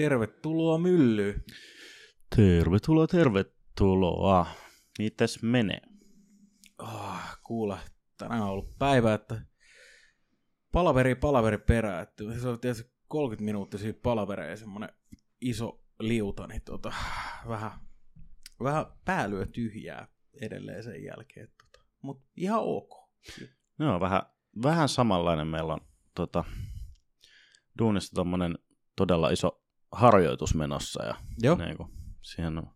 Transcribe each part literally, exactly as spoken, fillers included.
Tervetuloa myllyyn. Tervetuloa, tervetuloa. Mitäs menee? Ah, kuule, tänään on ollut päivä, että palaveri palaveri perää. Se oli tietysti kolmekymmentä minuuttisia palavereja, semmoinen iso liuta, niin tota, vähän, vähän päälyä tyhjää edelleen sen jälkeen. Tota. Mutta ihan ok. Joo, vähän, vähän samanlainen meillä on tota, duunista tommonen todella iso harjoitus menossa ja niin kuin, siihen on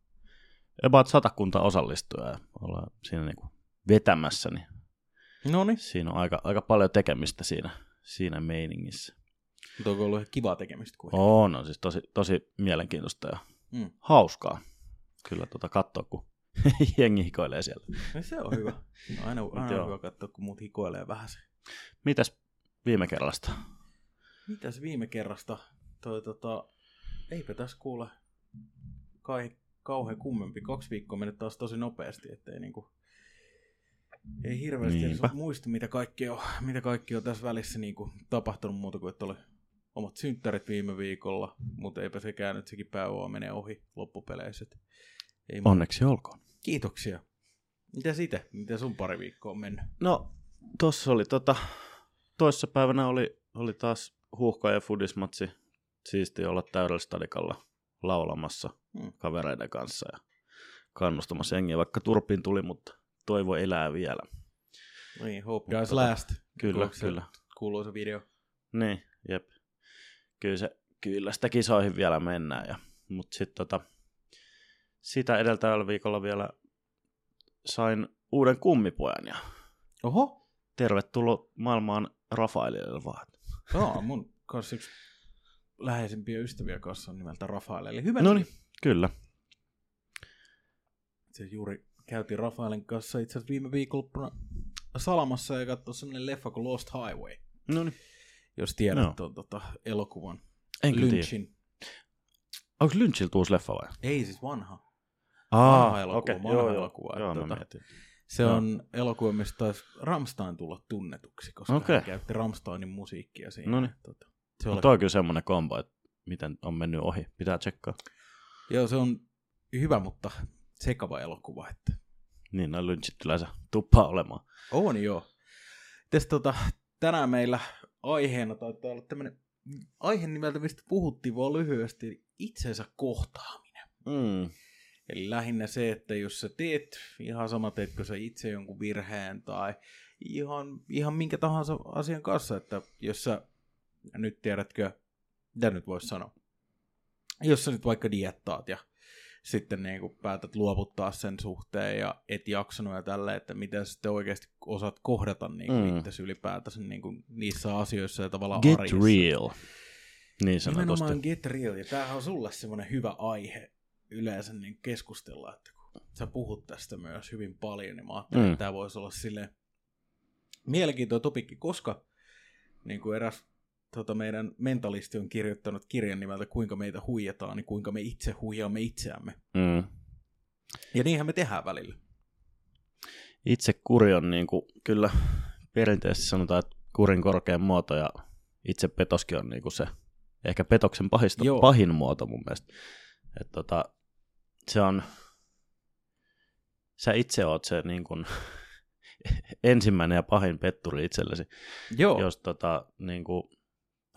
about satakunta osallistujaa ja ollaan siinä niin kuin vetämässä, niin Noniin. Siinä on aika, aika paljon tekemistä siinä, siinä meiningissä. Mutta onko ollut ihan kivaa tekemistä kuitenkin? On, on siis tosi, tosi mielenkiintoista ja mm. hauskaa kyllä tuota katsoa, kun jengi hikoilee siellä. No se on hyvä. No aina aina on hyvä katsoa, kun muut hikoilee vähän se. Mitäs viime kerrasta? Mitäs viime kerrasta? Toi, tota, eipä tässä kuule kai, kauhean kummempi. Kaksi viikkoa meni taas tosi nopeasti, ettei niinku, ei hirveästi edes muista, mitä kaikki on, mitä kaikki on tässä välissä niinku tapahtunut muuta kuin, että oli omat synttärit viime viikolla, mutta eipä sekään nyt sekin päivä menee ohi loppupeleissä. Ei onneksi mu- olkoon. Kiitoksia. Mitä siitä? Mitä sun pari viikkoa on mennyt? No, tossa oli tota, toissapäivänä oli, oli taas Huuhka ja Fudismatsi. Siistiä olla täydellä stadikalla laulamassa hmm. kavereiden kanssa ja kannustamassa jengiä, vaikka turpiin tuli, mutta toivo elää vielä. Niin, hope guys last. Kyllä, kuuluu kyllä. Se, kuuluu se video. Niin, jep. Kyllä, se, kyllä sitä kisoihin vielä mennään. Ja, mut sit tota, sitä edeltävällä viikolla vielä sain uuden kummipojan. Ja oho! Tervetuloa maailmaan Rafaelille vaan. Joo, mun kanssa yksi läheisimpiä ystäviä kanssa on nimeltä Rafael, eli hyvä. No niin, kyllä. Se juuri käytiin Rafaelin kanssa itse asiassa viime viikolla Salamassa ja katsoi sellainen leffa kuin Lost Highway. No niin. Jos tiedät no. tuon tota, elokuvan. Enkä Lynchin. Tiedä. Onko Lynchiltä uusi leffa vai? Ei, siis vanha. Aa, vanha elokuva, okay. vanha joo, elokuva. Joo, joo, tuota, se no. on elokuva, mistä taisi Rammstein tulla tunnetuksi, koska okay. hän käytti Rammsteinin musiikkia siinä. No niin. Tuota. Se on toi kyllä semmoinen kombo, että miten on mennyt ohi. Pitää tsekkaa. Joo, se on hyvä, mutta sekava elokuva. Että niin, noin Lynchit yleensä tuppaa olemaan. On joo. Täs, tota, tänään meillä aiheena taitaa olla tämmöinen aihe nimeltä, mistä puhuttiin vaan lyhyesti, itsensä kohtaaminen. Mm. Eli lähinnä se, että jos sä teet, ihan sama teetkö sä itse jonkun virheen tai ihan, ihan minkä tahansa asian kanssa, että jos sä ja nyt tiedätkö, mitä nyt voisi sanoa, jos sä nyt vaikka diettaat ja sitten niin kun päätät luovuttaa sen suhteen ja et jaksanut ja tälleen, että miten sitten oikeasti osaat kohdata niin mm. itse ylipäätänsä niin kun niissä asioissa ja tavallaan get arjessa. Get real, niin sanotusti. Nimenomaan get real, ja tämähän on sulle semmoinen hyvä aihe yleensä niin keskustella, että kun sä puhut tästä myös hyvin paljon, niin mä ajattelin, mm. että tämä voisi olla silleen mielenkiintoinen topikki, koska niin kuin eräs Tota, meidän mentalisti on kirjoittanut kirjan nimeltä Kuinka meitä huijataan, niin kuinka me itse huijaamme itseämme. Mm. Ja niinhän me tehdään välillä. Itse kuri on niin kuin, kyllä perinteisesti sanotaan, että kurin korkein muoto ja itse petoskin on niin kuin se ehkä petoksen pahista, pahin muoto mun mielestä. Et tota, se on, sä itse oot se niin kuin ensimmäinen ja pahin petturi itsellesi. Joo. Jos tota niin kuin,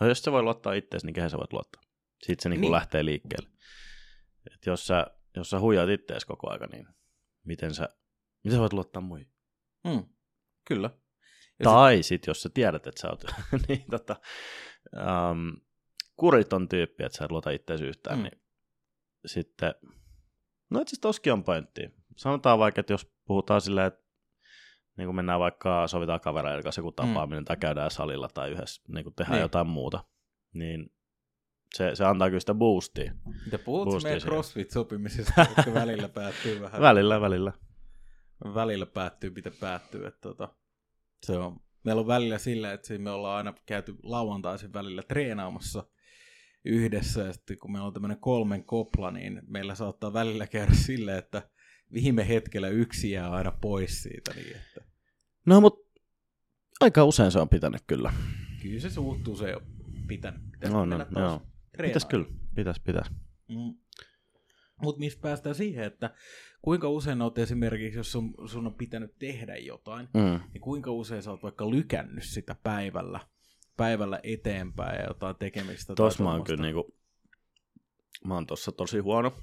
no jos sä voi luottaa itseäsi, niin kehen sä voit luottaa? Siitä se niin niin. lähtee liikkeelle. Et jos, sä, jos sä huijaat itseäsi koko ajan, niin miten sä, miten sä voit luottaa muihin? Mm, kyllä. Ja tai sit... sit jos sä tiedät, että sä oot niin, tota, um, kuriton tyyppi, että sä et luota itseäsi yhtään, mm. niin sitten, no itse asiassa toskin on pointtia. Sanotaan vaikka, että jos puhutaan silleen, että niin kun mennään vaikka, sovitaan kavereiden kanssa joku tapaaminen mm. tai käydään salilla tai yhdessä niin tehdään niin. jotain muuta, niin se, se antaa kyllä sitä boostia. Ja puhut meidän crossfit-sopimisesta, että välillä päättyy vähän. Välillä, välillä. Välillä päättyy, mitä päättyy. Että tota, se on. Meillä on välillä sillä, että me ollaan aina käyty lauantaisin välillä treenaamassa yhdessä, ja sitten kun meillä on tämmöinen kolmen kopla, niin meillä saattaa välillä käydä sillä, että viime hetkellä yksi jää aina pois siitä. Niin että... No, mutta aika usein se on pitänyt kyllä. Kyllä se suuttuu, se on pitänyt. Pitänyt no, no, joo. Pitäis kyllä, pitäis, pitäis. Mm. Mutta mistä päästään siihen, että kuinka usein olet esimerkiksi, jos sun, sun on pitänyt tehdä jotain, mm. niin kuinka usein sä oot vaikka lykännyt sitä päivällä, päivällä eteenpäin ja jotain tekemistä. Tuossa mä oon kyllä niinku, mä oon tossa tosi huono,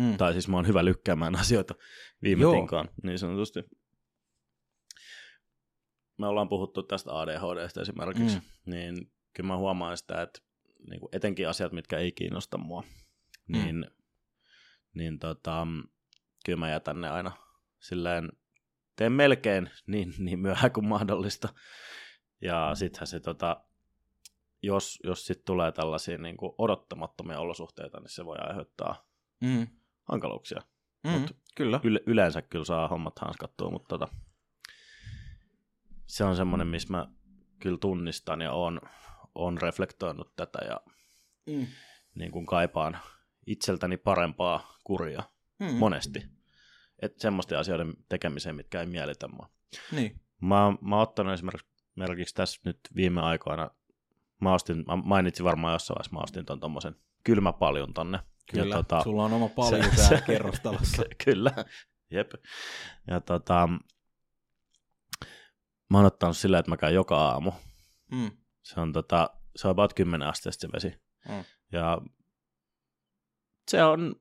mm. tai siis mä oon hyvä lykkäämään asioita viime tinkaan, niin sanotusti. Me ollaan puhuttu tästä A D H D:stä esimerkiksi, mm. niin kyllä mä huomaan sitä, että niinku etenkin asiat, mitkä ei kiinnosta mua, niin mm. niin tota, kyllä mä jätän ne aina silleen, teen melkein niin, niin myöhään kuin mahdollista. Ja mm. sittenhän se, tota, jos, jos sitten tulee tällaisia niin kuin odottamattomia olosuhteita, niin se voi aiheuttaa mm. hankaluuksia. Mm. Mut kyllä. Yle, yleensä kyllä saa hommat hanskattua, mutta tota, se on semmoinen, missä mä kyllä tunnistan ja oon, oon reflektoinut tätä ja mm. niin kuin kaipaan itseltäni parempaa kuria mm. monesti. Että semmoisten asioiden tekemiseen, mitkä ei mielitä mua. Niin. Mä, mä oon ottanut esimerkiksi tässä nyt viime aikoina, mä, ostin, mä mainitsin varmaan jossain vaiheessa, mä ostin ton tommosen kylmäpaljun tonne. Kyllä, ja tota, sulla on oma palju se, täällä se, kerrostalossa. Kyllä, jep. Ja tota, mä oon ottanut sillä, että mä käyn joka aamu. Mm. Se on tota, se on about kymmenen asteesta se vesi. Mm. Ja Se on,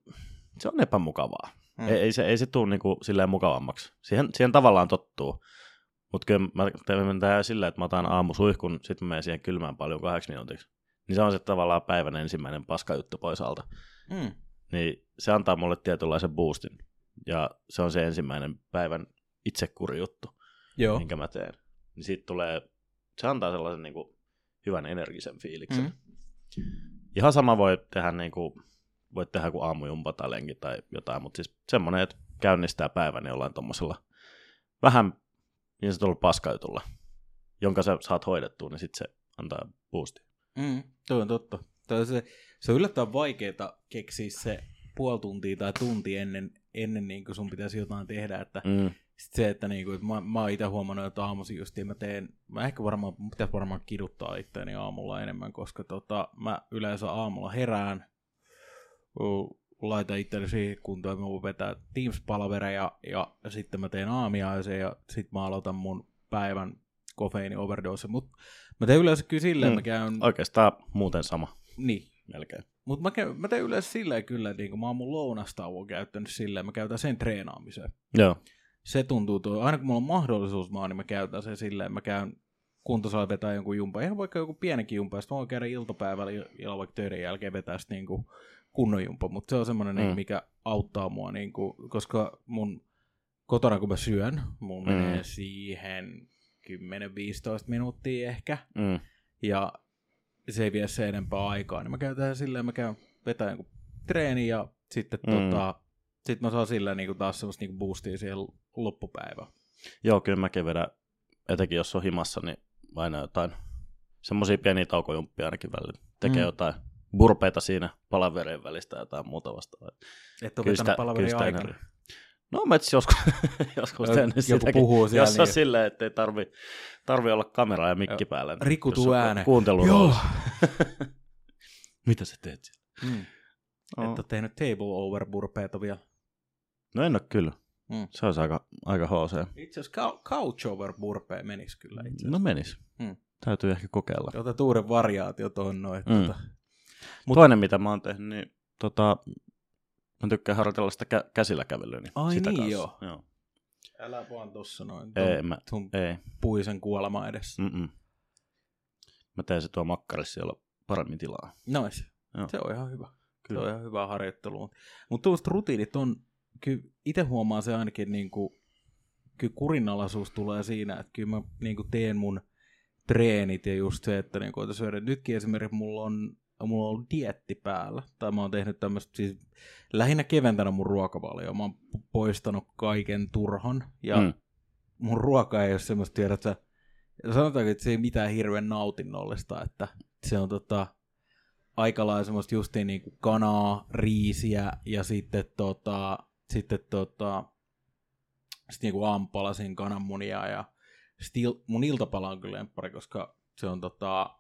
se on epämukavaa. Mm. Ei, ei, se, ei se tule niinku silleen mukavammaksi. Siihen, siihen tavallaan tottuu. Mutta kyllä mä tein tähän silleen, että mä otan aamusuihkun, sit mä menen siihen kylmään paljon kahdeksi minuutiksi. Niin se on se tavallaan päivän ensimmäinen paskajuttu pois alta. Mm. Niin se antaa mulle tietynlaisen boostin. Ja se on se ensimmäinen päivän itsekuri-juttu, Joo. minkä mä teen. Niin siitä tulee, se antaa sellaisen niinku hyvän energisen fiiliksen. Mm. Ihan sama voi tehdä niinku... Voit tehdä joku aamujumpa tai lenki tai jotain, mutta siis semmoinen, että käynnistää päivän jollain tommosella vähän niin sanotulla paskajutulla, jonka sä saat hoidettua, niin sitten se antaa boostia. Mm, toi on totta. Toi se, se on yllättävän vaikeeta keksiä se puoli tuntia tai tunti ennen, ennen niin kuin sun pitäisi jotain tehdä, että mm. sit se, että, niin kuin, että mä, mä oon itse huomannut, että aamuisin justiin mä teen, mä ehkä varmaan, pitäisi varmaan kiduttaa itseäni aamulla enemmän, koska tota, mä yleensä aamulla herään, laitan itselleni siihen kuntoon, että mä voin vetää Teams-palavereja ja sitten mä teen aamiaisen ja sitten mä aloitan mun päivän kofeiini-overdose. Mut mä teen yleensä kyllä silleen, mm. mä käyn... Oikeastaan muuten sama. Niin. Melkein. Mut mä, käyn, mä teen yleensä silleen kyllä, että niin mä oon mun lounastauon käyttänyt silleen, mä käytän sen treenaamiseen. Joo. Se tuntuu tuo, aina kun mulla on mahdollisuus maa, niin mä käytän sen silleen, mä käyn kuntosaa vetää jonkun jumpa, ihan vaikka joku pienikin jumpa, ja sitten mä voin käydä iltapäivällä ja vaikka töiden jälkeen vetää sitten niinku kunnonjumpa, mutta se on semmoinen, mm. mikä auttaa mua, niin kuin, koska mun kotona, kun mä syön, mun mm. menee siihen kymmenen viisitoista minuuttia ehkä, mm. ja se ei vie se enempää aikaa, niin mä käyn tähän silleen, mä käyn vetää jonkun treeni, ja sitten mm. tota, sit mä saan silleen niin kuin taas semmoista niin boostia siihen loppupäivään. Joo, kyllä mäkin vedän, etenkin jos on himassa, niin aina jotain, semmosia pieniä taukojumppia ainakin välillä, tekee mm. jotain. Burpeita siinä palaverien välistä jotain muuta vastaavaa. Et ole vetänyt palaveria aikana? No mä itse joskus, joskus no, tehnyt sitäkin, jos on niin. silleen, ettei tarvi, tarvi olla kamera ja mikki päällä. Rikutuu ääneen. Kuuntelu joo. Mitä sä teet siellä? Mm. Oh. Et ole tehnyt table over burpeita vielä? No en ole kyllä. Mm. Se olisi aika, aika H C. Itse asiassa couch over burpea menisi kyllä itse asiassa. No menis. Mm. Täytyy ehkä kokeilla. Otat uuden variaatio tuohon noin. Mm. Tota. Mut, toinen, mitä mä oon tehnyt, niin tota, mä tykkään harjoitella sitä kä- käsillä kävelyä. Niin ai sitä niin joo. joo. Älä vaan tossa noin. Ton, ei, mä, sun ei. Puisen kuolema edessä. Mm-mm. Mä teen se tuo makkarissa, jolla paremmin tilaa. Nois. Joo. Se on ihan hyvä. Kyllä. Se on ihan hyvää harjoittelua. Mutta tuollaiset rutiinit on, kyllä itse huomaa se ainakin, niinku, kyllä kurinalaisuus tulee siinä, että kyllä mä niinku, teen mun treenit ja just se, että niinku, otas yhden. Nytkin esimerkiksi mulla on mulla on ollut dieetti päällä, tai mä oon tehnyt tämmöistä, siis lähinnä keventänyt mun ruokavalioon, mä oon poistanut kaiken turhan, ja mm. mun ruoka ei ole semmoista, tiedätkö, sanotaanko, että se ei mitään hirveän nautinnollista, että se on tota, aika lailla semmoista justiin niin kuin kanaa, riisiä, ja sitten tota, sitten tota, sit niin kuin aamupalasin kananmunia, ja stil, mun iltapala on kyllä lemppari, koska se on tota,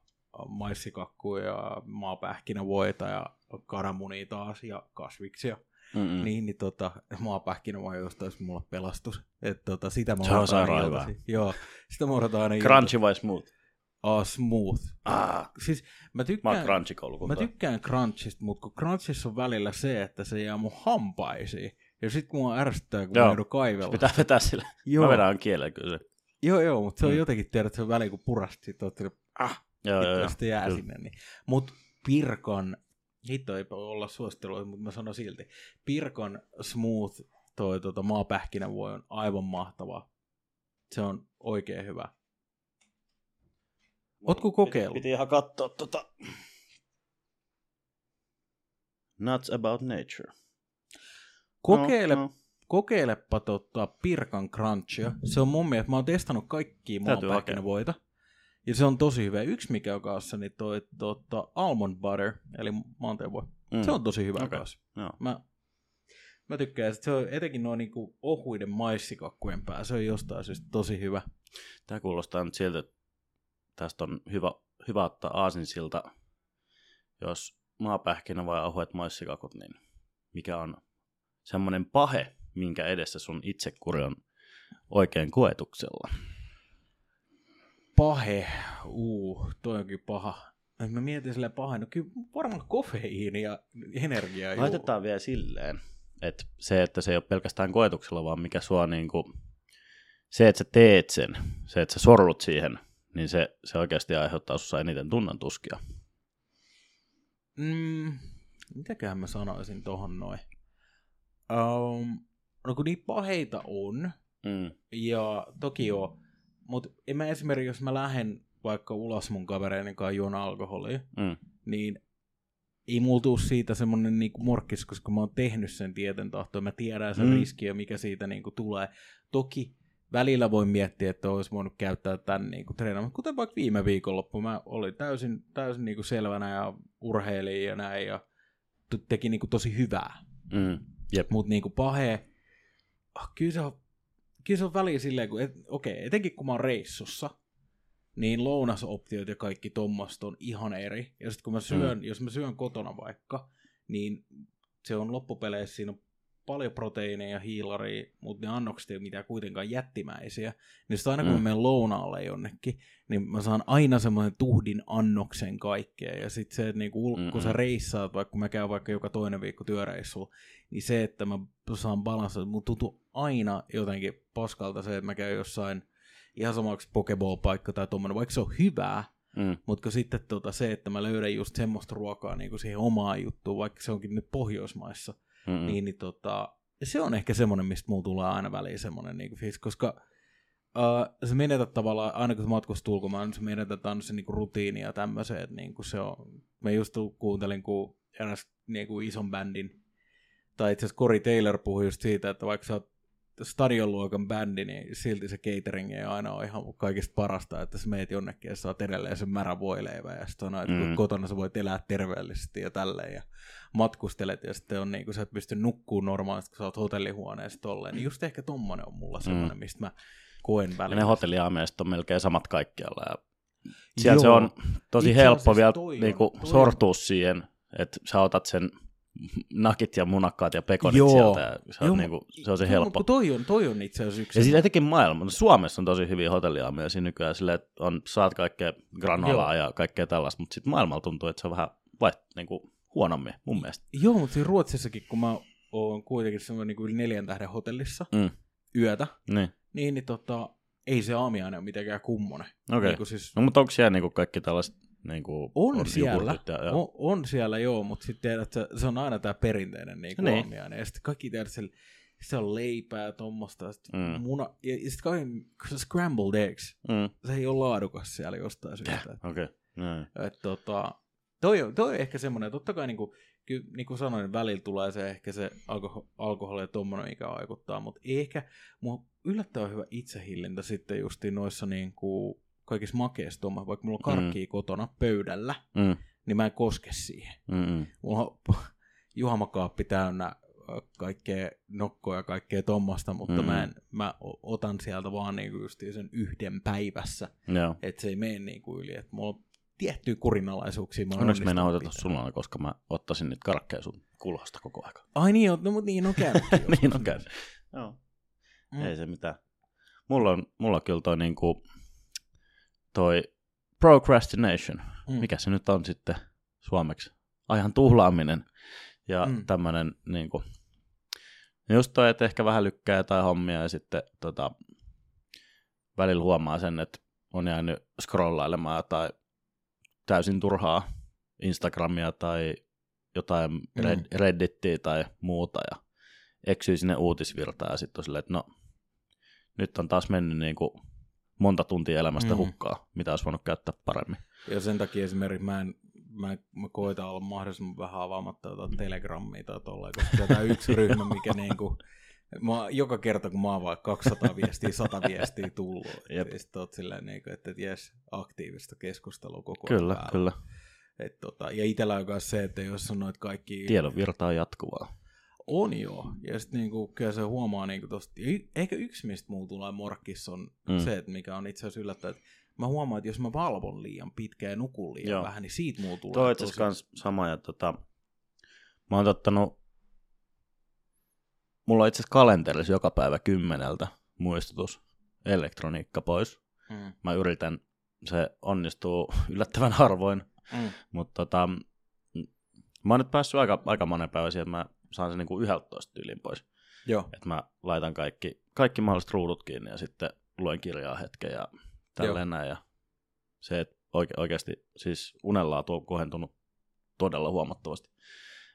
maissikakkuja ja maapähkinävoita ja kananmunia taas ja kasviksia. Mm-mm. Niin, niin tota, maapähkinävoista olisi mulla pelastus. Et, tota, sitä mä se on sairaan hyvä. Joo, sitä mä odotan aina. Crunchy vai smooth? Uh, smooth. Ah. Siis, mä tykkään, mä, mä tykkään crunchista, mutta kun crunchissa on välillä se, että se jää mun hampaisiin. Ja sit mua ärsyttää, kun joo. mä joudun kaivella. Pitää vetää sillä. Joo. Mä vedän kielellä kyllä se. Joo, joo, mutta se on mm. jotenkin tiedä, että se on väliin, kun purasti, sit oot sille, ah, että sitä jää kyllä. sinne. Niin. Mut Pirkan, hitto eipä olla suositteluja, mutta mä sanon silti, Pirkan smooth toi tuota, maapähkinävoi on aivan mahtavaa. Se on oikein hyvä. Ootko kokeillut? Piti ihan katsoa tota. Nuts about nature. Kokeile, no, no. kokeilepa tota Pirkan crunchia. Se on mun mielestä, mä oon testannut kaikkia maapähkinävoita. Ja se on tosi hyvä. Yksi mikä on kanssa, niin toi tota, almond butter, eli maanteenvoi. Mm. Se on tosi hyvä okay. kanssa. No. Mä, mä tykkään, se on etenkin noin niinku ohuiden maissikakkujen pää. Se on jostain syystä tosi hyvä. Tää kuulostaa nyt siltä, että tästä on hyvä, hyvä ottaa aasinsilta, jos maapähkinä vai ohuet maissikakut, niin mikä on semmoinen pahe, minkä edessä sun itsekuri on oikein koetuksella. Pahe, uu, toi onkin paha. Mä mietin silleen pahe, no kyllä varmaan kofeiini ja energiaa. Laitetaan juu. vielä silleen, että se, että se ei ole pelkästään koetuksella, vaan mikä sua niinku, se, että sä teet sen, se, että sä sorrut siihen, niin se, se oikeasti aiheuttaa sussa eniten tunnan tuskia. Mm, mitäköhän mä sanoisin tohon noin? Um, no kun niitä paheita on, mm. ja toki on, mutta en mä esimerkiksi, jos mä lähden vaikka ulos mun kavereiden kanssa juon alkoholia, mm. niin ei mulla tuu siitä semmonen niinku morkkis, koska mä oon tehnyt sen tieten tahtoon, mä tiedän sen mm. riskiä, mikä siitä niinku tulee. Toki välillä voi miettiä, että olisi voinut käyttää tämän niinku treenaamaan, kuten vaikka viime viikonloppu, mä olin täysin, täysin niinku selvänä ja urheilin ja näin, ja teki niinku tosi hyvää. Mm. Jep. Mut niinku pahe, oh, kyllä, se on, kyllä se on väliä silleen, kun et, okei, okay, etenkin kun mä oon reissussa, niin lounasoptiot ja kaikki tommasta on ihan eri. Ja sit kun mä syön, mm. jos mä syön kotona vaikka, niin se on loppupeleissä, siinä on paljon proteiineja ja hiilaria, mutta ne annokset ei ole mitään kuitenkaan jättimäisiä. Niin sit aina kun mm. mä menen lounaalle jonnekin, niin mä saan aina semmoinen tuhdin annoksen kaikkea. Ja sit se, että niinku, kun sä reissaat, vaikka mä käyn vaikka joka toinen viikko työreissulla, niin se, että mä saan balanssia, mun tuntuu aina jotenkin paskalta se, että mä käyn jossain ihan samaksi pokeball-paikka tai tommoinen, vaikka se on hyvää, mm. mutta sitten tota, se, että mä löydän just semmoista ruokaa niin kuin siihen omaan juttuun, vaikka se onkin nyt Pohjoismaissa, mm-hmm. niin, niin tota, se on ehkä semmoinen, mistä mulla tulee aina väliin semmoinen niin fiilis, koska uh, se menetät tavallaan, aina kun matkustat ulkomaan, niin se menetät aina se niin kuin rutiini ja tämmöiseen, että niin kuin se on, mä just kuuntelin, kun eräs niin kuin ison bändin tai itse asiassa Corey Taylor puhui just siitä, että vaikka sä oot stadionluokan bändi, niin silti se catering ei aina ole ihan kaikista parasta, että sä meet jonnekin ja sä oot edelleen sen märä voileivä ja sit sanoo, että mm. kotona sä voit elää terveellisesti ja tälleen ja matkustelet ja sitten on niin kuin sä et pysty nukkuun normaalisti, kun sä oot hotellihuoneessa tolleen, niin just ehkä tommonen on mulla semmoinen, mm. mistä mä koen välillä. Ne hotelliaamiaiset on melkein samat kaikkialla ja siellä joo. se on tosi itse helppo vielä niinku sortua siihen, että sä otat sen nakit ja munakkaat ja pekonit joo. sieltä. Se on, joo, niinku, se on se helppo. Toi on, toi on itse asiassa yksi. Ja sitten etenkin maailma. Suomessa on tosi hyviä hotelliaamiaisia nykyään. Silleen, että on, saat kaikkea granolaa joo. ja kaikkea tällaista, mutta sitten maailmalla tuntuu, että se on vähän vaiht, niinku, huonommin mun mielestä. Joo, mutta siinä Ruotsissakin, kun mä oon kuitenkin semmoinen niinku neljän tähden hotellissa mm. yötä, niin, niin, niin tota, ei se aamiainen ole mitenkään kummonen. Okay. Niinku siis, no mutta onko siellä niinku kaikki tällaiset niinku on, on siellä, ja, ja. On, on siellä joo, mutta sitten tiedät, että se on aina tämä perinteinen niinku niin. aamiainen, ja sitten kaikki tiedät, että se, se on leipää tommosta, ja sitten mm. muna, ja, ja sitten kaikki scrambled eggs, mm. se ei ole laadukas siellä jostain syystä. Okei, näin. Että tota, toi on, toi on ehkä semmoinen, totta kai niinku, ky, niin kuin sanoin, välillä tulee se ehkä se alkoho, alkoholi ja tommoinen, mikä vaikuttaa, mutta ehkä mun yllättävän hyvä itsehillintä sitten justiin noissa niinku, kaikissa makeissa tuomassa, vaikka mulla on karkkia mm. kotona pöydällä, mm. niin mä en koske siihen. Mm-mm. Mulla on juomakaappi täynnä kaikkea nokkoa ja kaikkea tommasta, mutta mm-hmm. mä, en, mä otan sieltä vaan niinku sen yhden päivässä, että se ei mene niinku yli. Et mulla on tiettyjä kurinalaisuuksia. Onneksi meidän otettu sulla, koska mä ottaisin nyt karkkeja sun kulhosta koko aika. Ai niin, no, mutta niin on käynyt. Niin on käynyt. Joo. Mm. Ei se mitään. Mulla on, mulla kyllä toi niinku, toi procrastination, mm. mikä se nyt on sitten suomeksi, ajan tuhlaaminen ja mm. tämmönen niinku, just toi, että ehkä vähän lykkää jotain hommia ja sitten tota, välillä huomaa sen, että on jäänyt scrollailemaan tai täysin turhaa Instagramia tai jotain mm. Reddittiä tai muuta ja eksyy sinne uutisvirtaan ja sitten on silleen, että no nyt on taas mennyt niin kuin monta tuntia elämästä mm. hukkaa, mitä olisi voinut käyttää paremmin. Ja sen takia esimerkiksi mä, en, mä, mä koitan olla mahdollisimman vähän avaamatta jotain Telegramia tai tolleen, koska tämä yksi ryhmä, mikä niin kuin, mä, joka kerta kun mä oon vaikka kaksisataa viestiä, sata viestiä tullut, ja sitten oot silleen, niin kuin, että jes, aktiivista keskustelua koko ajan. Kyllä, päällä. Kyllä. Et, tota, ja itsellä on myös se, että jos on noita kaikki... Tiedonvirta on jatkuvaa. On joo, ja sitten niinku, kyllä se huomaa niinku tosta, ehkä yksi mistä mulla tulee morkkissa on mm. se, että mikä on itse asiassa yllättävää, että mä huomaan, että jos mä valvon liian pitkään ja nukun liian joo. vähän, niin siitä mulla tulee. Toi itse asiassa kans sama, ja tota, mä oon ottanut, mulla on itse asiassa kalenterissa joka päivä kymmeneltä muistutus, elektroniikka pois, mm. mä yritän, se onnistuu yllättävän harvoin, mm. mutta tota, mä oon nyt päässyt aika, aika monen päivän siihen, että mä saan sen niinku yhdeltätoista tyylin pois. Joo. Et mä laitan kaikki, kaikki mahdolliset ruudut kiinni ja sitten luen kirjaa hetken ja tälleen näin. Ja se, että oike- oikeasti siis unenlaatu on kohentunut todella huomattavasti.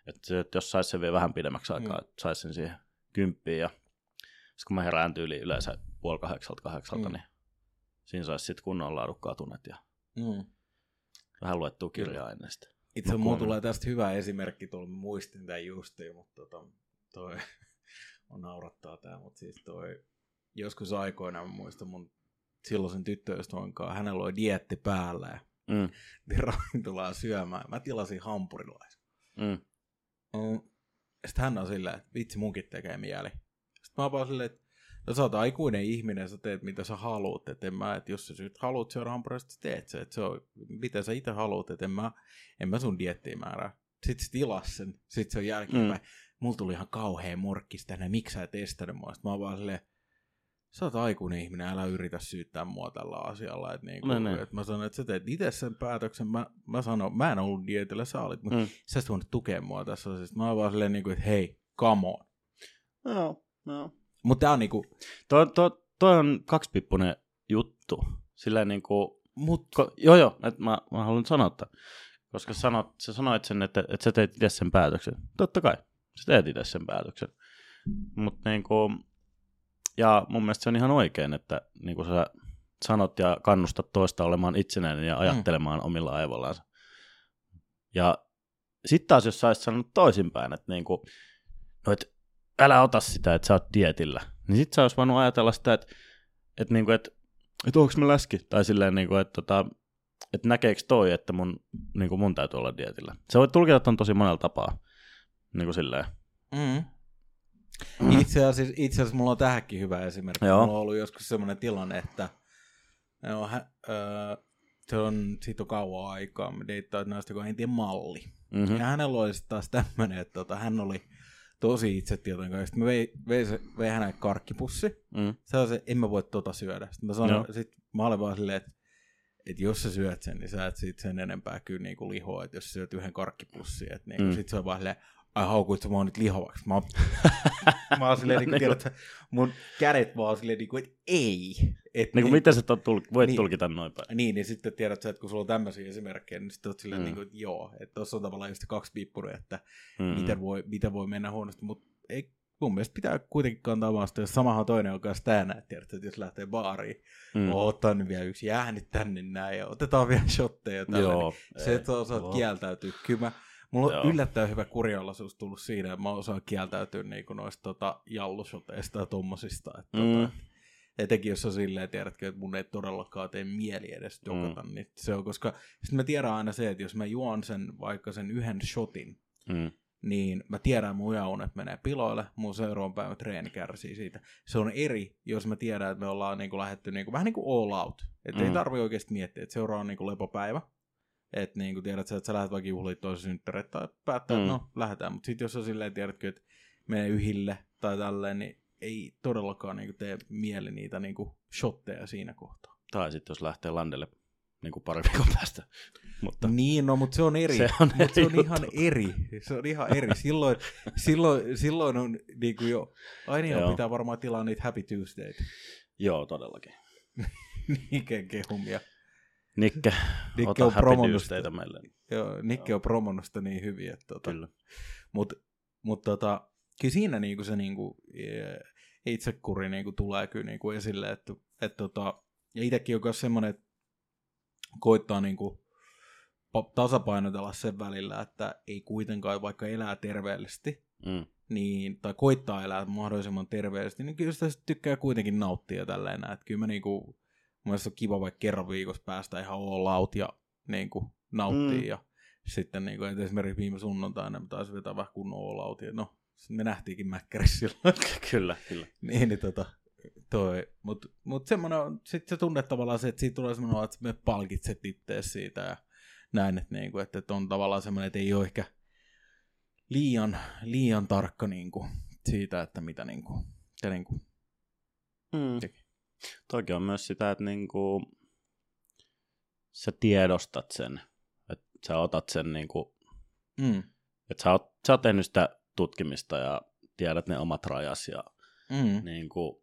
Että et jos sais sen vielä vähän pidemmäksi aikaa, mm. että sais sen siihen kymppiin. Ja sitten kun mä herään tyyliin yleensä puoli kahdeksalta kahdeksalta, mm. niin siinä sais sitten kunnon laadukkaat unet ja mm. vähän luettua kirjaa ennen sitä. Itse mulla tulee tästä hyvä esimerkki, tuolla muistin tämän justiin, mutta tota, toi on naurattaa tämä, mutta siis toi joskus aikoina mä muistan mun silloisen tyttöystävänkaan, hänellä oli dieetti päällä ja mm. ravintolaan syömään, mä tilasin hampurilaisen. Mm. Sitten hän on silleen, että vitsi munkin tekee mieli. Sitten mä vaan silleen, että no, sä oot aikuinen ihminen, sä teet mitä sä haluut, et en mä, et jos sä nyt haluut syödä hampurista, sä teet se, et se on, mitä sä ite haluut, et en mä, en mä sun diettiin määrää. Sit se tilas sen, sit se on jälkeenpäin. Mm. Mulla tuli ihan kauhea morkkis tänne, miksi sä et estänyt mua? Sit mä oon vaan silleen, sä oot aikuinen ihminen, älä yritä syyttää mua tällä asialla, et niinku, no, et mä sanon, et sä teet ite sen päätöksen, mä, mä sanon, mä en ollut dietillä, sä olit, mut mm. sä et voinut tukea mua tässä asiassa. Mä oon vaan silleen niinku, et hei, come on. No, no. Mutta tämä on niinku... Toi, toi, toi on kaksipippunen juttu. Sillä niinku... Mut... Ko, joo joo, että mä, mä haluan sanoa, että koska sanot, sä sanoit sen, että, että sä teet itse sen päätöksen. Totta kai, sä teet itse sen päätöksen. Mutta niinku... Ja mun mielestä se on ihan oikein, että niinku sä sanot ja kannustat toista olemaan itsenäinen ja ajattelemaan mm. omilla aivoillansa. Ja sit taas jos sä ois sanonut toisinpäin, että niinku... No et, älä ota sitä, että sä oot dietillä. Niin sit sä ois voinut ajatella sitä, että et niinku, et, et onks mä läski? Tai silleen, niinku, että tota, et näkeeks toi, että mun, niinku, mun täytyy olla dietillä. Sä voit tulkita ton tosi monella tapaa. Niinku silleen. Mm. Itse asiassa, itse asiassa mulla on tähänkin hyvä esimerkki. Joo. Mulla on ollut joskus semmonen tilanne, että no, hä, ö, se on, siitä on kauan aikaa. Mä deittaisin naista, kun en tiedä malli. Mm-hmm. Ja hänellä oli sit taas tämmönen, että tota, hän oli... Tosi itse tietenkään. Sitten mä vein, vein, vein hänelle karkkipussi. Mm. Se on se, en mä voi tota syödä. Sitten mä, sanon, sit mä olen vaan silleen, että, että jos sä syöt sen, niin sä et siitä sen enempää kyllä niinku lihoa. Että jos sä syöt yhden karkkipussin, että niinku, mm. sit se on vaan silleen, ai haukuit sä mua nyt lihavaksi. Mä, mä oon silleen, niinku, tiedät sä, mun kädet vaan silleen, niinku, että ei. Et, niin kuin miten sä tulk- voit niin, tulkita noin päin. Niin, niin sitten tiedät sä, että kun sulla on tämmöisiä esimerkkejä, niin sitten oot silleen, mm. niin kuin, että joo, että tuossa on tavallaan just kaksi piippuria, että mm-hmm. mitä, voi, mitä voi mennä huonosti, mutta ei, mun mielestä pitää kuitenkin kantaa vasta, jos samahan toinen on kanssa täällä, että tiedät sä, että jos lähtee baariin, mm. otan nyt vielä yksi jäänyt tänne näin ja otetaan vielä shotteja tällä, joo, niin se, että osaat joo. kieltäytyy, kyllä mä, mulla joo. on yllättäen hyvä kuriolaisuus tullut siinä, että mä osaan kieltäytyä niin kuin noista tota, jallushoteista ja tommosista, että mm. tota, etenkin jos on silleen, tiedätkö, että mun ei todellakaan tee mieli edes jokata, mm. niin se on, koska sitten mä tiedän aina se, että jos mä juon sen vaikka sen yhden shotin, mm. niin mä tiedän, mun unet menee piloille, mun seuraavan päivän treeni kärsii siitä. Se on eri, jos mä tiedän, että me ollaan niinku lähdetty niinku, vähän niin kuin all out, että mm. ei tarvitse oikeasti miettiä, että seuraava on niinku lepopäivä, Että niin kuin tiedät, että sä lähdet vaikka juhliin toisen synttäreet tai päättää, mm. että no lähdetään. Mutta sitten jos sä silleen tiedätkö, että menee yhille tai tälleen, niin ei todellakaan niin kuin tee mieli niitä niin kuin shotteja siinä kohtaa. Tai sitten jos lähtee landelle niin kuin pari viikon päästä. Mutta niin, no mutta se on eri. Se on, eri se on ihan eri. Se on ihan eri. Silloin, silloin, silloin on niin kuin jo, ai niin on, pitää varmaan tilaa niitä Happy Tuesdayt. Joo, todellakin. Niken kehumia. Nikke, Nikke ota Happy Tuesdayta meille. Joo, Nikke joo. on promonusta niin hyvin. Että, tota, kyllä. Mutta mut, tota, kyllä siinä niinku se niinku, itsekuri niinku, tulee kyllä niinku, esille. Että, et, tota, ja itsekin on myös semmoinen, että koittaa niinku, tasapainotella sen välillä, että ei kuitenkaan vaikka elää terveellisesti, mm. niin, tai koittaa elää mahdollisimman terveellisesti, niin kyllä sitä tykkää kuitenkin nauttia tälleen. Että kyllä mä niinku, mun mielestä on kiva vaikka kerran viikossa päästä ihan all out ja niin kuin, nauttii. Mm. Ja sitten niin kuin, esimerkiksi viime sunnuntaina mä taisin vetää vähän kunnon all out. Ja no, me nähtiinkin Mäkkärissä silloin. Kyllä, kyllä. Niin, niin tota, toi. Mutta mut semmoinen on, sit se tunne tavallaan se, että siitä tulee semmoinen, että me palkitset ittees siitä ja näin, että, niin kuin, että, että on tavallaan semmoinen, että ei ole ehkä liian, liian tarkka niin kuin, siitä, että mitä niin kuin, te niin kuin mm. tekee. Toki on myös sitä, että niinku, sä tiedostat sen, että sä otat sen, niinku, mm. että sä oot, sä oot tehnyt sitä tutkimista ja tiedät ne omat rajas ja mm. niinku,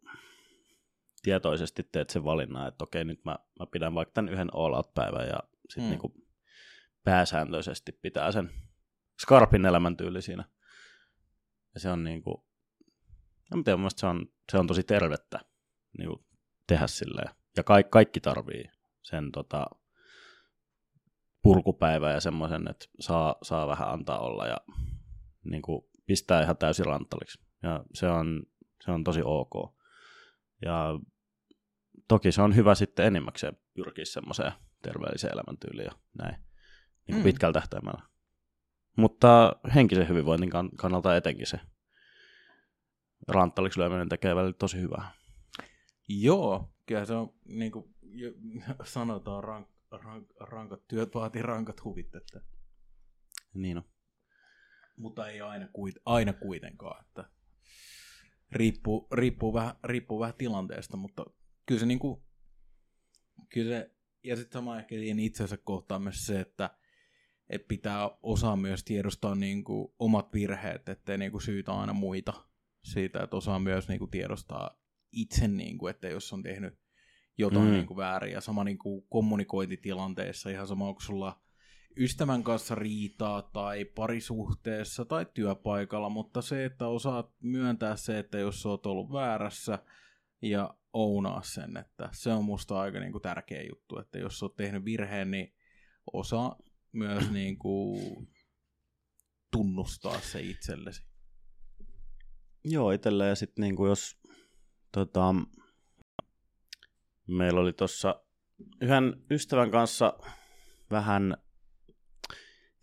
tietoisesti teet sen valinnan, että okei nyt mä, mä pidän vaikka tämän yhden all out -päivän ja sit mm. niinku, pääsääntöisesti pitää sen skarpin elämäntyyli siinä. Ja se on niinku, en tiedä, mun mielestä se on, se on tosi tervettä. Niinku, tehdä silleen. Ja ka- kaikki tarvii sen tota, purkupäivän ja semmoisen, että saa, saa vähän antaa olla ja niin kuin, pistää ihan täysin ranttaliksi. Ja se on, se on tosi ok. Ja toki se on hyvä sitten enimmäkseen pyrkiä semmoiseen terveelliseen elämäntyyliin ja näin. Niin kuin mm. pitkällä tähtäimellä. Mutta henkisen hyvinvoinnin kann- kannalta etenkin se ranttaliksi lyöminen tekee välillä tosi hyvää. Joo, kyllä se on, niin kuin sanotaan, rank, rank, rankat työt vaatii rankat huvit, että niin on. Mutta ei aina, kuit, aina kuitenkaan, että riippuu, riippuu, vähän, riippuu vähän tilanteesta, mutta kyllä se, niin kuin, kyllä se ja sitten sama ehkä siihen itsensä kohtaan myös se, että et pitää osaa myös tiedostaa niin kuin omat virheet, ettei niin kuin syytä aina muita siitä, että osaa myös niin kuin tiedostaa itse, niin kuin, että jos on tehnyt jotain mm. niin kuin väärin, ja sama niin kuin kommunikointitilanteessa, ihan sama onko sulla ystävän kanssa riitaa, tai parisuhteessa, tai työpaikalla, mutta se, että osaat myöntää se, että jos oot ollut väärässä, ja ounaa sen, että se on musta aika niin kuin tärkeä juttu, että jos oot tehnyt virheen, niin osaa myös niin kuin tunnustaa se itsellesi. Joo, itselleen, ja sitten niin kuin jos Tota, meillä oli tuossa yhden ystävän kanssa vähän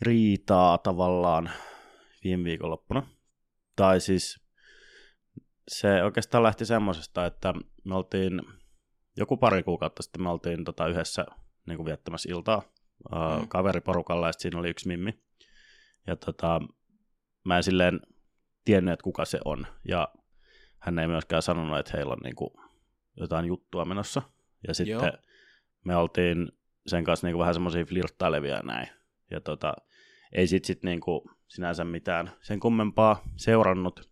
riitaa tavallaan viime viikonloppuna. Tai siis se oikeastaan lähti semmoisesta, että me oltiin joku pari kuukautta sitten me oltiin tota yhdessä niin kuin viettämässä iltaa ää, mm. kaveriporukalla ja siinä oli yksi mimmi. Ja tota, mä en silleen tiennyt, että kuka se on. Ja hän ei myöskään sanonut, että heillä on niinku jotain juttua menossa. Ja sitten Joo. me oltiin sen kanssa niinku vähän semmoisia flirttailevia ja näin. Ja tota, ei sit, sit niinku sinänsä mitään sen kummempaa seurannut.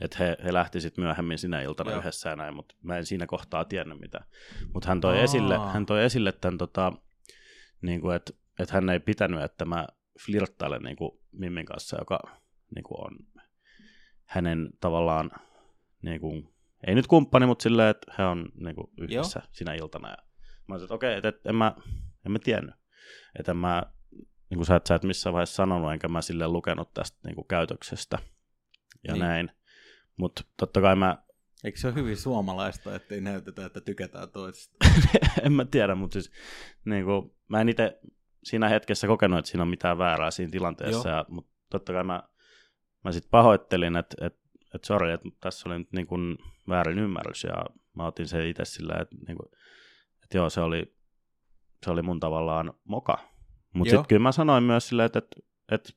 Että he, he lähti sit myöhemmin sinä iltana Joo. yhdessä ja näin, mutta mä en siinä kohtaa tiennyt mitään. Mutta hän toi Aa. esille, hän toi esille tämän, tota, niinku, että et hän ei pitänyt, että mä flirttailen niinku Mimmin kanssa, joka niinku on hänen tavallaan niin kuin, ei nyt kumppani, mutta silleen, että he on niin kuin yhdessä Joo. sinä iltana. Ja mä sanoin, että okei, okay, että en mä, en mä tiennyt. Että en mä, niin kuin sä, et, sä et missään vaiheessa sanonut, enkä mä silleen lukenut tästä niin kuin käytöksestä ja niin. näin. Mutta totta kai mä... Eikö se ole hyvin suomalaista, ettei näytetä, että tykätään toista? En mä tiedä, mutta siis niin kuin, mä en itse siinä hetkessä kokenut, että siinä on mitään väärää siinä tilanteessa. Ja, mutta totta kai mä, mä sitten pahoittelin, että et, että sori, että tässä oli nyt niin kuin väärin ymmärrys, ja mä otin sen itse sillä, että, niin kuin, että joo, se oli, se oli mun tavallaan moka, Mutta sitten kyllä mä sanoin myös silleen, että, että, että,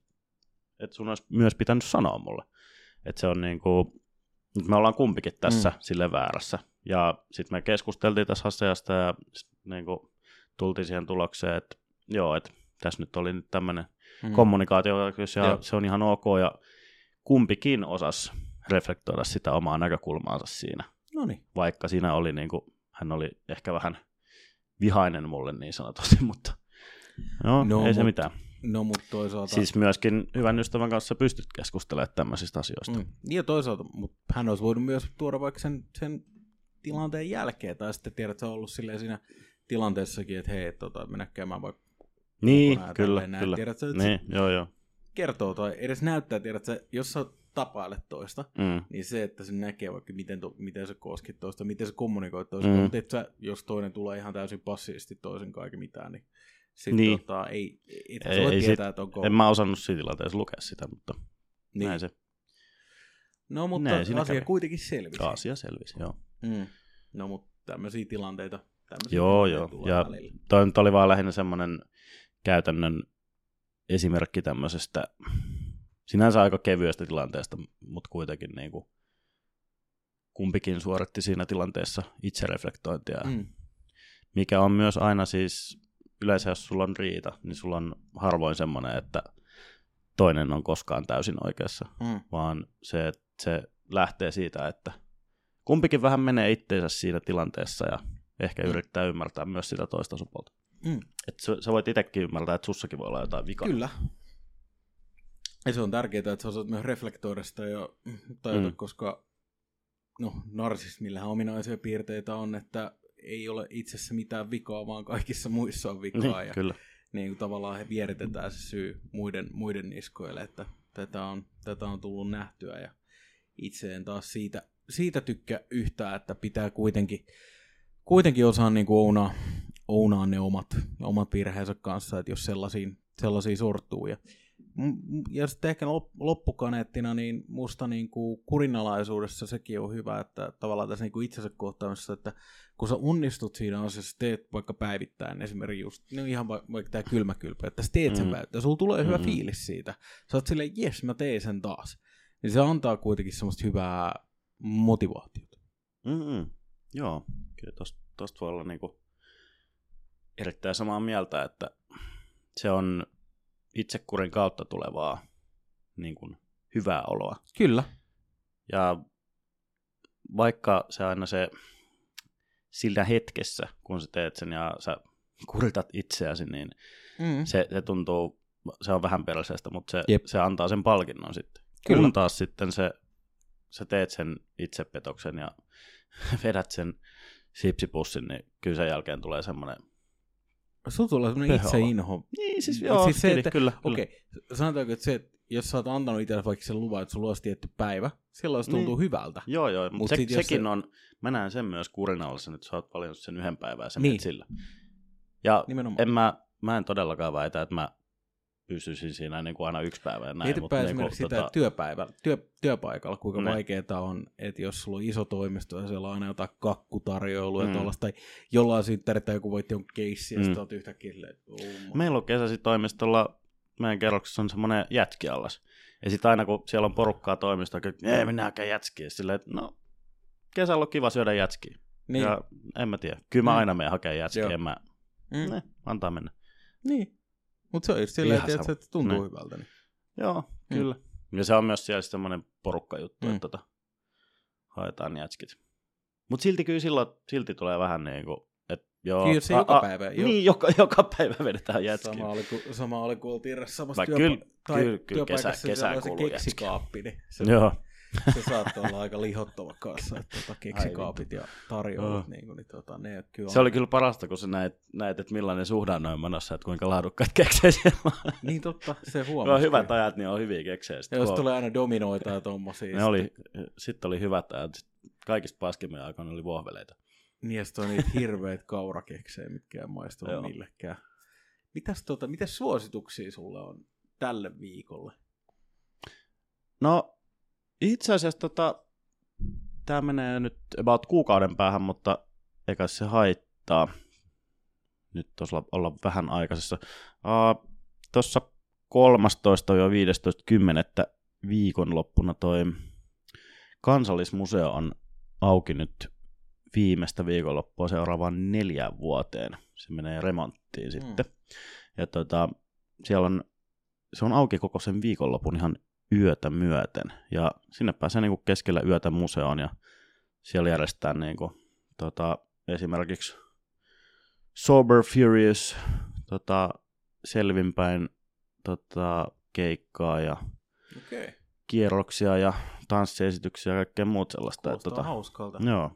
että sun olisi myös pitänyt sanoa mulle. Että se on niin kuin, me ollaan kumpikin tässä mm. silleen väärässä. Ja sitten me keskusteltiin tässä asiasta ja niin kuin tultiin siihen tulokseen, että joo, että tässä nyt oli nyt tämmöinen mm. kommunikaatio, ja joo. se on ihan ok, ja kumpikin osasi reflektoida sitä omaa näkökulmaansa siinä. Noniin. Vaikka siinä oli, niin kuin, hän oli ehkä vähän vihainen mulle niin sanotusti, mutta no, no, ei mut, se mitään. No, mutta toisaalta... Siis myöskin hyvän ystävän kanssa pystyt keskustelemaan tämmöisistä asioista. Mm. Ja toisaalta, mutta hän olisi voinut myös tuoda vaikka sen, sen tilanteen jälkeen, tai sitten tiedät, että se on ollut siinä tilanteessakin, että hei, tota, mennä käymään vaikka... Niin, kyllä, näin, kyllä. Tiedät, sä, niin, joo, joo. Kertoo tai edes näyttää, tiedät, sä, jos sä tapailet toista, mm. niin se, että se näkee vaikka miten, to, miten sä koskit toista, miten sä kommunikoit toista, mm. mutta et sä, jos toinen tulee ihan täysin passiivisesti toisen kaiken mitään, niin sitten niin. tota, ei, et ei, sä voi ei, tietää, sit, että onko... En mä osannut siinä tilanteessa lukea sitä, mutta niin. näin se. No, mutta näin asia kävi. Kuitenkin selvisi. Asia selvisi, joo. Mm. No, mutta tämmöisiä tilanteita, tämmöisiä joo, tilanteita joo. ja välillä. Toi nyt oli vaan lähinnä semmoinen... käytännön esimerkki tämmöisestä sinänsä aika kevyestä tilanteesta, mutta kuitenkin niin kuin kumpikin suoritti siinä tilanteessa itsereflektointia, mm. mikä on myös aina siis, yleensä jos sulla on riita, niin sulla on harvoin semmoinen, että toinen on koskaan täysin oikeassa, mm. vaan se, että se lähtee siitä, että kumpikin vähän menee itteensä siinä tilanteessa ja ehkä mm. yrittää ymmärtää myös sitä toista suolta. Mm. Että sä voit itsekin ymmärtää, että sussakin voi olla jotain vikaa. Kyllä. Ja se on tärkeää, että sä osaat myös reflektoida sitä ja tajuta, mm. koska no, narsismillahan ominaisia piirteitä on, että ei ole itsessä mitään vikaa, vaan kaikissa muissa on vikaa. Niin, kyllä. Niin kuin tavallaan he vieritetään se syy muiden, muiden niskoille, että tätä on, tätä on tullut nähtyä. Ja itse en taas siitä, siitä tykkää yhtään, että pitää kuitenkin, kuitenkin osaa niin kuin ounaa. ounaa ne omat, omat virheensä kanssa, että jos sellaisiin, sellaisiin sortuu. Ja, ja sitten ehkä loppukaneettina, niin musta niin kuin kurinalaisuudessa sekin on hyvä, että tavallaan tässä niin kuin itsensä kohtaamisessa, että kun sä onnistut siinä asiassa, teet vaikka päivittäin esimerkiksi just, no ihan va- vaikka tää kylmäkylpy, että sä teet sen mm-hmm. päivittäin, sulla tulee hyvä mm-hmm. fiilis siitä. Sä oot silleen, jes, mä teen sen taas. Niin se antaa kuitenkin semmoista hyvää motivaatiota. Mm-hmm. Joo, kyllä tosta, tosta voi olla niinku erittäin samaa mieltä, että se on itsekurin kautta tulevaa niin kuin hyvää oloa. Kyllä. Ja vaikka se aina se sillä hetkessä, kun sä teet sen ja sä kuritat itseäsi, niin mm. se, se tuntuu, se on vähän perseestä, mutta se, se antaa sen palkinnon sitten. Kyllä. Kun taas sitten se, sä teet sen itsepetoksen ja vedät sen sipsipussin, niin kyllä sen jälkeen tulee semmoinen... Sulla tulee sellainen itseinho. Niin, siis joo, siis se, että, kyllä. Okei, okay, sanotaanko, että se, että jos sä oot antanut itselle vaikka sen luvan, että sulla olisi tietty päivä, silloin se tuntuu niin. hyvältä. Joo, joo, mutta Mut se, sekin se... on, mä näen sen myös kurinallisen, että sä oot valinnut sen yhden päivän ja sen niin. sillä. Ja en mä, mä en todellakaan väitä, että mä pysyisin siinä niin kuin aina yksi päivä ja näin. Mietipä esimerkiksi niin sitä tota... työpäivällä, työ, työpaikalla, kuinka ne. vaikeaa on, että jos sulla on iso toimisto ja siellä on aina jotain kakkutarjoilua mm. ja tuollaista, tai jollain synttäritään joku voitti jonkun keissi ja mm. sitten olet yhtäkkiä silleen, oh, meillä on kesäsi toimistolla, meidän kerroksessa on semmoinen jätkiallas. Ja sitten aina kun siellä on porukkaa toimistoa, ei minä hakeen jätskiä, silleen, no kesällä on kiva syödä jätskiä. Niin. Ja en mä tiedä, kyllä mä mm. aina menen hakeen jätskiä, en mä, mm. ne, antaa mennä. Niin. Mutta se on just silleen, että se tuntuu ne. hyvältä. Niin. Joo, kyllä. Mm. Ja se on myös siellä semmoinen porukkajuttu, mm. että tota, haetaan jätskit. Mutta silti kyllä silloin, silti tulee vähän niin kuin, että joo. Kyllä se a, joka a, päivä. Jo. Niin, joka, joka päivä vedetään jätskiä. Sama oli, ku, sama oli kun oltiin eräs samassa työpa- kyllä, tai kyllä, työpaikassa. Kesä, kesä se kuuluu keksikaappi, niin se, se saattoi olla aika lihottava kanssa, että tota, keksikaapit ja tarjoilut. Niin kuin, niin, tota, ne, kyllä se on... oli kyllä parasta, kun sä näet, näet että millainen suhdanne on menossa, että kuinka laadukkaat keksejä siellä on. Niin totta, se huomasi. On hyvät ajat, niin on hyviä keksejä. Sitten, jos on... tulee aina dominoita ja tommosia. Sitten oli, sit oli hyvät ajat. Kaikista paskimmia aikoina oli vohveleita. Niin ja sitten on niitä hirveät kaurakeksejä, mitkä ei maistunut millekään. Mitäs, tota, mitäs suosituksia sulla on tälle viikolle? No... Itse asiassa tota, tämä menee nyt about kuukauden päähän, mutta eikä se haittaa. Nyt tuossa olla vähän aikaisessa. Uh, tuossa kolmastoista viidestoista kymmenettä viikonloppuna toi Kansallismuseo on auki nyt viimeistä viikonloppua seuraavaan neljään vuoteen. Se menee remonttiin mm. sitten. Ja tota, siellä on, se on auki koko sen viikonlopun ihan yötä myöten. Ja sinne pääsee niinku keskellä yötä museoon ja siellä järjestetään niinku, tota, esimerkiksi Sober Furious tota, selvinpäin tota, keikkaa ja okay. kierroksia ja tanssiesityksiä ja kaikkea muuta sellaista. Kuulostaa tota, hauskalta. Joo.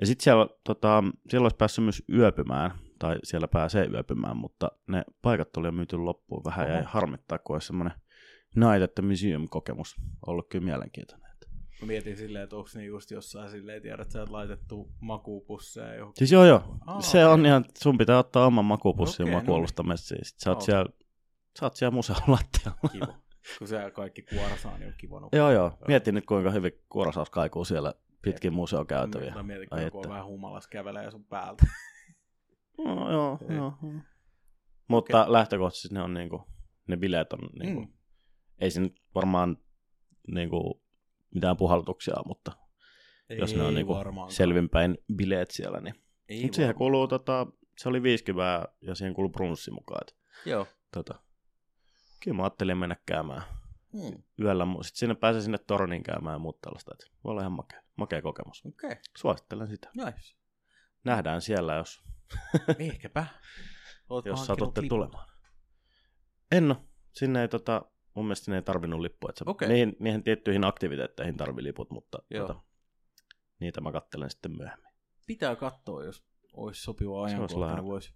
Ja sitten siellä, tota, siellä olisi päässyt myös yöpymään, tai siellä pääsee yöpymään, mutta ne paikat oli jo myyty loppuun vähän ja harmittaa, kun olisi semmoinen Night at the Museum-kokemus ollut kyllä mielenkiintoinen. Mä mietin silleen, että onko ne just jossain silleen, tiedät, että sä oot laitettu makuupusseja johonkin. Siis joo joo, Aa, se okay. on ihan, sun pitää ottaa oman makuupussin okay, makuolusta no niin. messiin. Sä oot okay. siellä, siellä museon lattialla. Kiva, kun siellä kaikki kuorasaa, niin on kiva nukkua. Joo joo, mietin nyt kuinka hyvin kuorasaus kaikuu siellä pitkin museokäytäviä. Mä mietin, kun on vähän humalas kävelee sun päältä. No, joo, joo. Mutta okay. lähtökohtaisesti ne on niinku, ne bileet on niinku, mm. ei se nyt varmaan niinku mitään puhallutuksia, mutta ei, jos ne on niinku selvinpäin bileet siellä, niin. Mutta siihen kuluu, tota, se oli viisikymmentä ja siihen kuluu brunssi mukaan. Et, joo. Tota, kyllä mä ajattelin mennä käymään hmm. yöllä. Sitten sinne pääsee sinne torniin käymään ja muuta tällaista. Et, voi olla ihan makea, makea kokemus. Okay. Suosittelen sitä. Nice. Nähdään siellä, jos ehkäpä. Jos satutte tulemaan. En no, sinne ei tota, mun mielestä sinne ei tarvinnut lippua. Että okay. niihin, niihin tiettyihin aktiviteetteihin tarvii liput, mutta tota, niitä mä katselen sitten myöhemmin. Pitää katsoa, jos olisi sopiva ajankohta, niin voisi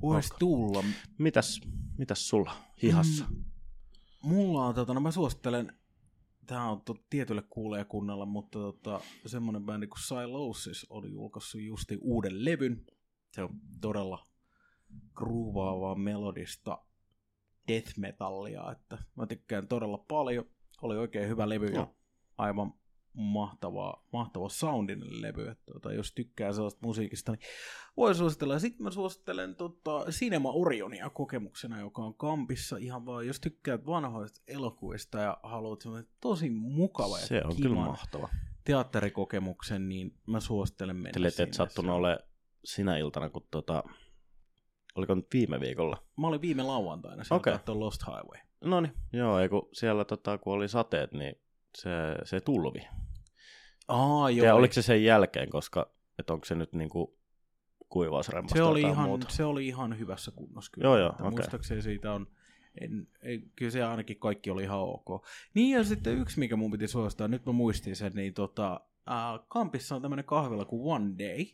vois tulla. Mitäs, mitäs sulla hihassa? Mm, mulla on, tota, no mä suosittelen, tämä on to, tietylle kuulejakunnalle, mutta tota, semmoinen bändi kuin Sylosis oli julkaissut justi uuden levyn. Se on todella groovaavaa melodista death metallia, että mä tykkään todella paljon. Oli oikein hyvä levy ja aivan mahtavaa, mahtava soundinen levy. Että, tota, jos tykkää sellaista musiikista, niin voi suositella. Sitten mä suosittelen tota, Cinema Orionia kokemuksena, joka on Kampissa. Ihan vaan, jos tykkäät vanhoista elokuvista ja haluat semmoinen tosi mukava ja se on kyllä mahtava teatterikokemuksen, niin mä suosittelen mennä sinne. Teille et sattunut ole sinä iltana, kun tuota, oliko nyt viime viikolla? Mä olin viime lauantaina, siellä okay. katsoi Lost Highway. No niin, joo, ja kun siellä tota, kun oli sateet, niin se, se tulvi. Aa, joo. Ja oliko se sen jälkeen, koska, että onko se nyt niinku kuivausremmasta se oli ihan, muuta? Se oli ihan hyvässä kunnossa kyllä. Joo, joo, okei. Okay. Muistaakseni siitä on, en, en, kyllä se ainakin kaikki oli ihan ok. Niin ja sitten yksi, mikä mun piti suostaa, nyt mä muistin sen, niin tota, äh, Kampissa on tämmönen kahvila kuin One Day.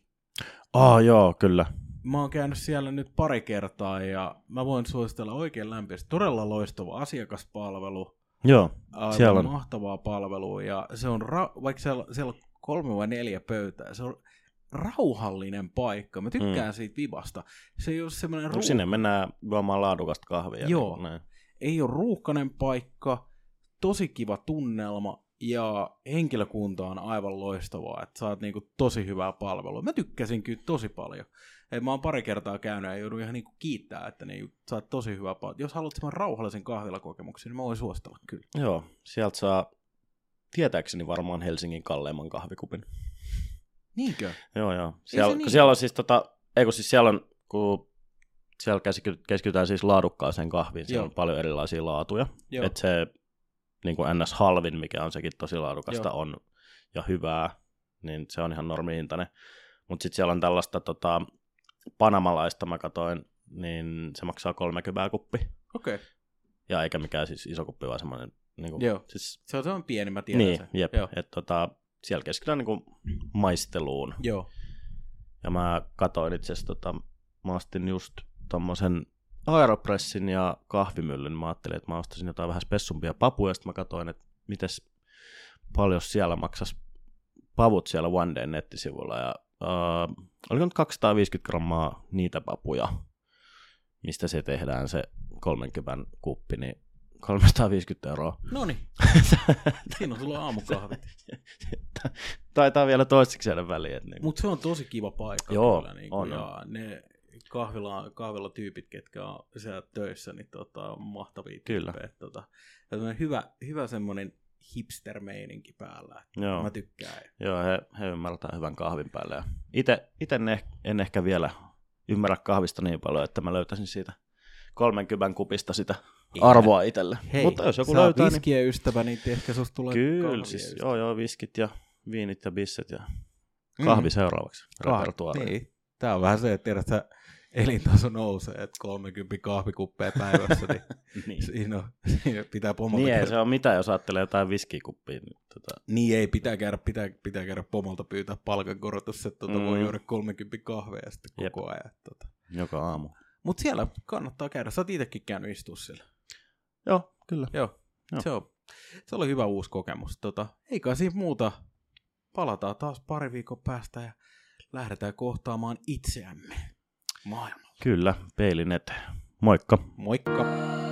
Aa, oh, joo, kyllä. Mä oon käynyt siellä nyt pari kertaa ja mä voin suositella oikein lämpimästi. Todella loistava asiakaspalvelu. Joo, aivan siellä on mahtavaa palvelua ja se on, ra- vaikka siellä, siellä on kolme vai neljä pöytää, se on rauhallinen paikka. Mä tykkään mm. siitä vibasta. Se ei ole semmoinen ruuh... Sinne mennään juomaan laadukasta kahvia. Joo, näin. Ei ole ruuhkainen paikka, tosi kiva tunnelma. Ja henkilökunta on aivan loistavaa, että saat niinku tosi hyvää palvelua. Mä tykkäsin kyllä tosi paljon. Et mä oon pari kertaa käynyt ja joudun ihan niinku kiittää, että niin saat tosi hyvää palvelua. Jos haluat semmoinen rauhallisen kahvilakokemuksen, niin mä voin suositella kyllä. Joo, sieltä saa tietääkseni varmaan Helsingin kalleimman kahvikupin. Niinkö? Joo, joo. Siellä, niin... siellä on siis tota, ei kun siis siellä on, kun siellä keskitytään siis laadukkaaseen kahviin, siellä joo. on paljon erilaisia laatuja, että se... niin kuin ns. Halvin, mikä on sekin tosi laadukasta joo. on ja hyvää, niin se on ihan normihintainen. Mutta sitten siellä on tällaista tota, panamalaista, mä katoin, niin se maksaa kolmekymmentä kuppi. Okei. Okay. Ja eikä mikään siis iso kuppi, vaan semmoinen... Niin kuin, joo, siis, se on semmoinen pieni, mä tiedän niin, sen. Jep, että tota, siellä keskitytään niin kuin maisteluun. Joo. Ja mä katoin itse asiassa, tota, mä astin just tommosen... Aeropressin ja kahvimyllyn. Mä ajattelin, että mä ostaisin jotain vähän spessumpia papuja, ja sitten mä katsoin, että mites paljon siellä maksas pavut siellä One Day -nettisivuilla. Ja, äh, oliko nyt kaksisataaviisikymmentä grammaa niitä papuja, mistä se tehdään se kolmekymmentä kuppi, niin kolmesataaviisikymmentä euroa. Noniin, siinä on sulla aamukahvit. Taitaa vielä toiseksi jäädä väliin. Niin. Mutta se on tosi kiva paikka. Joo, kyllä, niin on. Ja ne... semmoiset kahvila, kahvilatyypit, ketkä on siellä töissä, niin tota, mahtavia tyyppejä. Tota, hyvä, hyvä semmoinen hipster-meininki päällä. Joo. Mä tykkään. Joo, he, he ymmärtää hyvän kahvin päälle. Itse en ehkä vielä ymmärrä kahvista niin paljon, että mä löytäisin siitä kolmenkymmenen kupista sitä arvoa itselle. Hei, mutta jos joku löytää, viskien niin... ystävä, niin ehkä susta tulee kyllä, kahvien siis, ystävä. Joo, joo, viskit ja viinit ja bisset ja kahvi mm. seuraavaksi. Repertuaari. Niin. Tämä on vähän se, että tiedät, että elintaso nousee, että kolmekymmentä kahvikuppeja päivässä, niin, niin. Siinä, on, siinä pitää pomolta niin käydä. Niin ei se ole mitään, jos ajattelee jotain viskikuppia. Niin, tota... niin ei, pitää käydä, pitää, pitää käydä pomolta pyytää palkankorotus, että tuota, mm. voi juoda kolmekymmentä kahveja sitten koko ajan. Tuota. Joka aamu. Mutta siellä kannattaa käydä. Sä oot itsekin käynyt istua siellä. Joo, kyllä. Joo. Joo. Se, on, se oli hyvä uusi kokemus. Tota, eikä siinä muuta. Palataan taas pari viikon päästä ja lähdetään kohtaamaan itseämme maailmalla. Kyllä, peilin eteen. Moikka. Moikka.